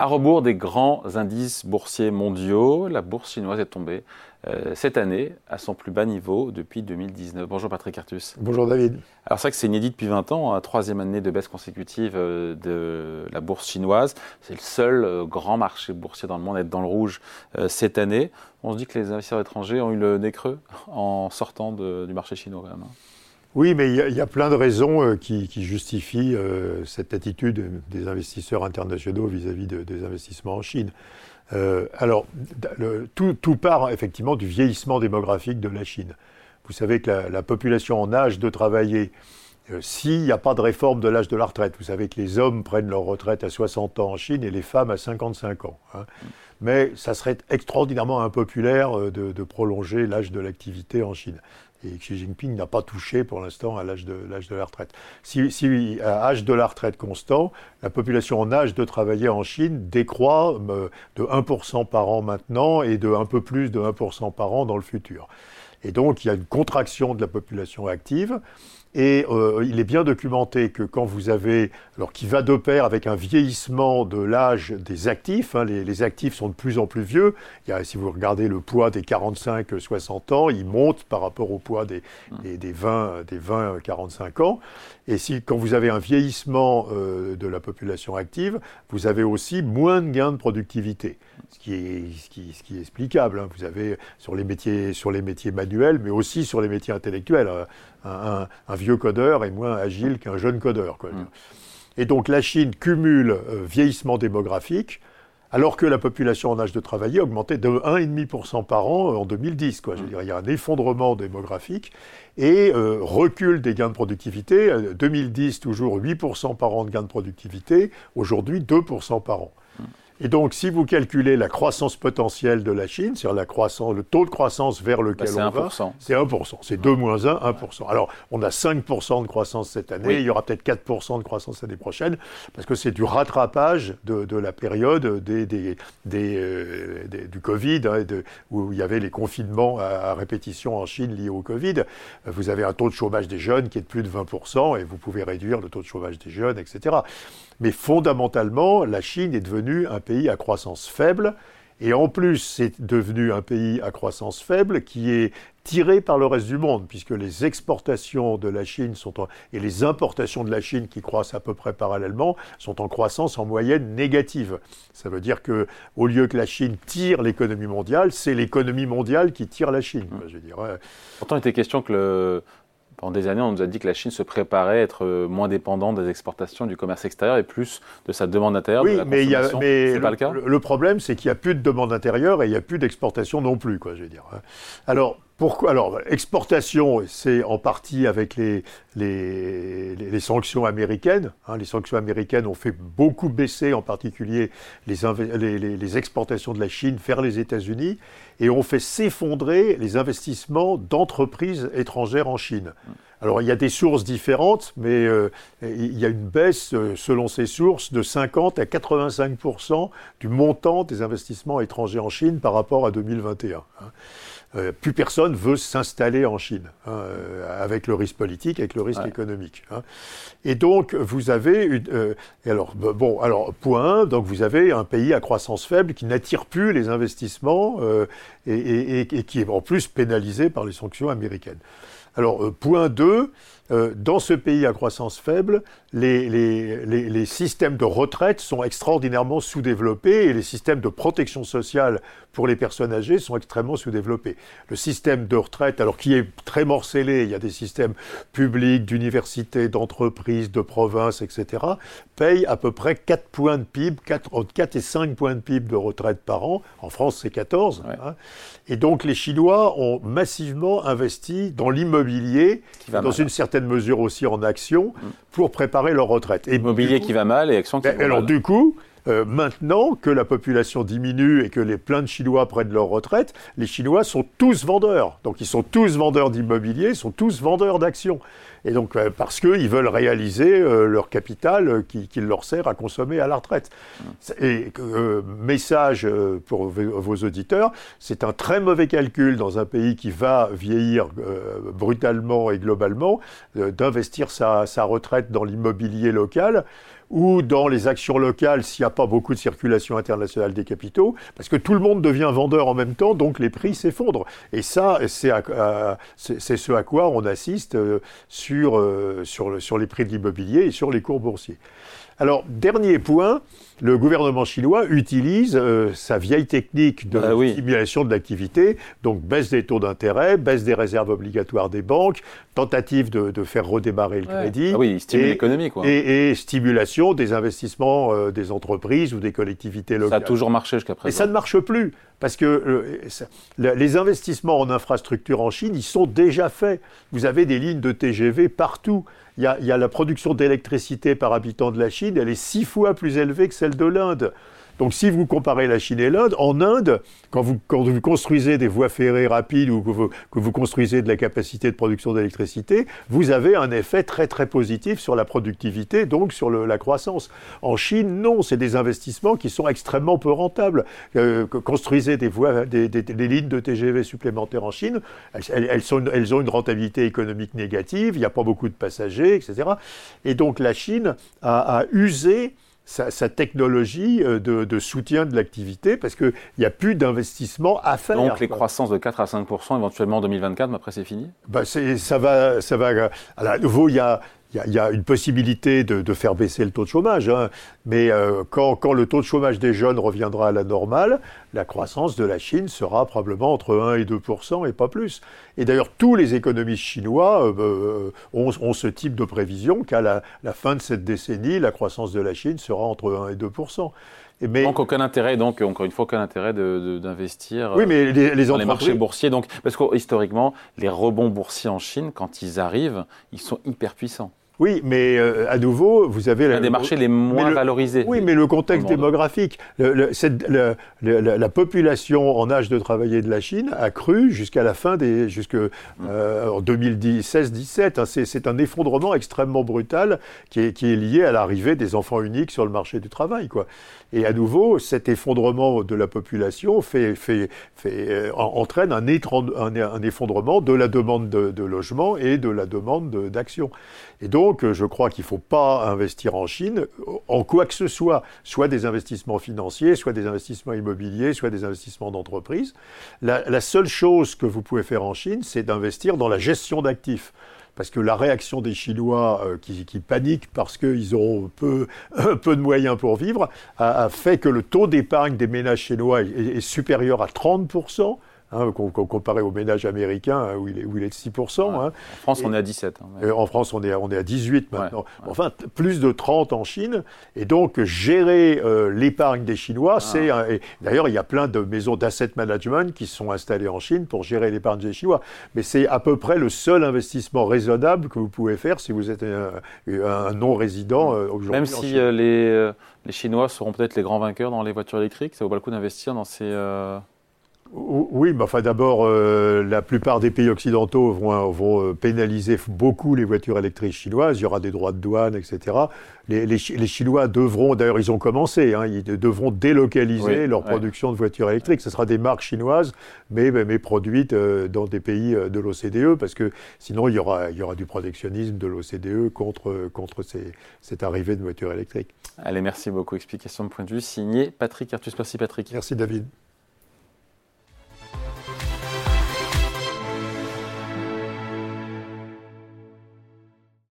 À rebours des grands indices boursiers mondiaux, la bourse chinoise est tombée cette année à son plus bas niveau depuis 2019. Bonjour Patrick Artus. Bonjour David. Alors c'est vrai que c'est inédit depuis 20 ans, hein, troisième année de baisse consécutive de la bourse chinoise. C'est le seul grand marché boursier dans le monde à être dans le rouge cette année. On se dit que les investisseurs étrangers ont eu le nez creux en sortant du marché chinois quand même. Hein. Oui, mais il y a plein de raisons qui justifient cette attitude des investisseurs internationaux vis-à-vis des investissements en Chine. Tout part effectivement du vieillissement démographique de la Chine. Vous savez que la population en âge de travailler, s'il n'y a pas de réforme de l'âge de la retraite, vous savez que les hommes prennent leur retraite à 60 ans en Chine et les femmes à 55 ans. Hein. Mais ça serait extraordinairement impopulaire de prolonger l'âge de l'activité en Chine. Et Xi Jinping n'a pas touché pour l'instant à l'âge de la retraite. Si à âge de la retraite constant, la population en âge de travailler en Chine décroît de 1% par an maintenant et de un peu plus de 1% par an dans le futur. Et donc il y a une contraction de la population active. Et il est bien documenté que quand vous avez, alors qui va de pair avec un vieillissement de l'âge des actifs, hein, les actifs sont de plus en plus vieux, si vous regardez le poids des 45-60 ans, il monte par rapport au poids des 20-45 ans, et quand vous avez un vieillissement de la population active, vous avez aussi moins de gains de productivité, ce qui est explicable, hein. Vous avez sur les métiers manuels, mais aussi sur les métiers intellectuels, un vieux codeur est moins agile qu'un jeune codeur, quoi. Et donc la Chine cumule vieillissement démographique, alors que la population en âge de travailler augmentait de 1,5% par an en 2010, quoi. Je veux dire, il y a un effondrement démographique et recul des gains de productivité. 2010, toujours 8% par an de gains de productivité. Aujourd'hui, 2% par an. Et donc, si vous calculez la croissance potentielle de la Chine, c'est-à-dire le taux de croissance vers lequel on va, c'est 1%. C'est 2 moins 1, 1%. Alors, on a 5% de croissance cette année, il y aura peut-être 4% de croissance l'année prochaine, parce que c'est du rattrapage de la période du Covid, hein, où il y avait les confinements à répétition en Chine liés au Covid. Vous avez un taux de chômage des jeunes qui est de plus de 20%, et vous pouvez réduire le taux de chômage des jeunes, etc. Mais fondamentalement, la Chine est devenue un pays à croissance faible, et en plus, c'est devenu un pays à croissance faible qui est tiré par le reste du monde, puisque les exportations de la Chine et les importations de la Chine, qui croissent à peu près parallèlement, sont en croissance en moyenne négative. Ça veut dire que, au lieu que la Chine tire l'économie mondiale, c'est l'économie mondiale qui tire la Chine. Je veux dire. Pourtant, il était question que pendant des années, on nous a dit que la Chine se préparait à être moins dépendante des exportations, du commerce extérieur et plus de sa demande intérieure, de la consommation. C'est pas le cas ? Le problème, c'est qu'il n'y a plus de demande intérieure et il n'y a plus d'exportation non plus, quoi, je veux dire. Alors, pourquoi ? Alors, exportation, c'est en partie avec les sanctions américaines. Hein, les sanctions américaines ont fait beaucoup baisser, en particulier, les exportations de la Chine vers les États-Unis, et ont fait s'effondrer les investissements d'entreprises étrangères en Chine. Alors, il y a des sources différentes, mais il y a une baisse, selon ces sources, de 50 à 85% du montant des investissements étrangers en Chine par rapport à 2021. Hein. Plus personne veut s'installer en Chine, hein, avec le risque politique, avec le risque économique. Hein. Et donc, vous avez vous avez un pays à croissance faible qui n'attire plus les investissements et qui est en plus pénalisé par les sanctions américaines. Alors, point 2, dans ce pays à croissance faible, les systèmes de retraite sont extraordinairement sous-développés et les systèmes de protection sociale pour les personnes âgées sont extrêmement sous-développés. Le système de retraite, alors qui est très morcelé, il y a des systèmes publics, d'universités, d'entreprises, de provinces, etc., paye à peu près 4 points de PIB, entre 4 et 5 points de PIB de retraite par an. En France, c'est 14. Ouais. Hein. Et donc, les Chinois ont massivement investi dans l'immobilier, dans une certaine mesure aussi en actions, pour préparer leur retraite. Et immobilier qui va mal et actions qui vont mal. Alors du coup, maintenant que la population diminue et que plein de Chinois prennent leur retraite, les Chinois sont tous vendeurs. Donc ils sont tous vendeurs d'immobilier, ils sont tous vendeurs d'actions. Et donc parce qu'ils veulent réaliser leur capital qui leur sert à consommer à la retraite. Et message pour vos auditeurs, c'est un très mauvais calcul dans un pays qui va vieillir brutalement et globalement d'investir sa retraite dans l'immobilier local, ou dans les actions locales s'il n'y a pas beaucoup de circulation internationale des capitaux, parce que tout le monde devient vendeur en même temps, donc les prix s'effondrent. Et ça, c'est ce à quoi on assiste sur les prix de l'immobilier et sur les cours boursiers. Alors, dernier point, le gouvernement chinois utilise sa vieille technique de stimulation de l'activité, donc baisse des taux d'intérêt, baisse des réserves obligatoires des banques, tentative de faire redémarrer le crédit. Ah oui, stimule l'économie, quoi. Et stimulation des investissements des entreprises ou des collectivités locales. Ça a toujours marché jusqu'à présent. Et ça ne marche plus, parce que les investissements en infrastructure en Chine, ils sont déjà faits. Vous avez des lignes de TGV partout. Il y a la production d'électricité par habitant de la Chine, elle est 6 fois plus élevée que celle de l'Inde. Donc si vous comparez la Chine et l'Inde, en Inde, quand vous construisez des voies ferrées rapides ou que vous construisez de la capacité de production d'électricité, vous avez un effet très très positif sur la productivité, donc sur la croissance. En Chine, non, c'est des investissements qui sont extrêmement peu rentables. Construisez des lignes de TGV supplémentaires en Chine, elles ont une rentabilité économique négative, il n'y a pas beaucoup de passagers, etc. Et donc la Chine a usé sa technologie de soutien de l'activité, parce qu'il n'y a plus d'investissement à faire. Donc les croissances de 4 à 5% éventuellement en 2024, mais après c'est fini ? Ça va. Alors, à nouveau, il y a une possibilité de faire baisser le taux de chômage, hein. Mais quand le taux de chômage des jeunes reviendra à la normale, la croissance de la Chine sera probablement entre 1 et 2% et pas plus. Et d'ailleurs, tous les économistes chinois ont ce type de prévision qu'à la fin de cette décennie, la croissance de la Chine sera entre 1 et 2%. Mais... Donc aucun intérêt, donc encore une fois, aucun intérêt d'investir mais dans les marchés boursiers. Donc, parce que historiquement, les rebonds boursiers en Chine, quand ils arrivent, ils sont hyper puissants. Oui, mais à nouveau, vous avez... Un des marchés les moins valorisés. Oui, mais le contexte démographique. La population en âge de travailler de la Chine a cru jusqu'à la fin en 2016-17. Hein, c'est un effondrement extrêmement brutal qui est lié à l'arrivée des enfants uniques sur le marché du travail, quoi. Et à nouveau, cet effondrement de la population entraîne un effondrement de la demande de logement et de la demande d'action. Et donc, je crois qu'il ne faut pas investir en Chine en quoi que ce soit des investissements financiers, soit des investissements immobiliers, soit des investissements d'entreprise. La seule chose que vous pouvez faire en Chine, c'est d'investir dans la gestion d'actifs. Parce que la réaction des Chinois qui paniquent parce qu'ils auront peu de moyens pour vivre a fait que le taux d'épargne des ménages chinois est supérieur à 30%. Hein, comparé au ménage américain, hein, où il est de 6%. Ouais. Hein. En France, on est à 17%. Hein, ouais. En France, on est à 18% maintenant. Ouais, ouais. Enfin, plus de 30% en Chine. Et donc, gérer l'épargne des Chinois, d'ailleurs, il y a plein de maisons d'asset management qui se sont installées en Chine pour gérer l'épargne des Chinois. Mais c'est à peu près le seul investissement raisonnable que vous pouvez faire si vous êtes un non-résident aujourd'hui. Même si les Chinois seront peut-être les grands vainqueurs dans les voitures électriques, ça vaut pas le coup d'investir dans ces... Oui, mais enfin d'abord, la plupart des pays occidentaux vont pénaliser beaucoup les voitures électriques chinoises. Il y aura des droits de douane, etc. Les Chinois devront, d'ailleurs ils ont commencé, hein, ils devront délocaliser leur production de voitures électriques. Ce sera des marques chinoises, mais produites dans des pays de l'OCDE, parce que sinon il y aura du protectionnisme de l'OCDE contre cette arrivée de voitures électriques. Allez, merci beaucoup. Explication de point de vue, signé Patrick Artus. Merci Patrick. Merci David.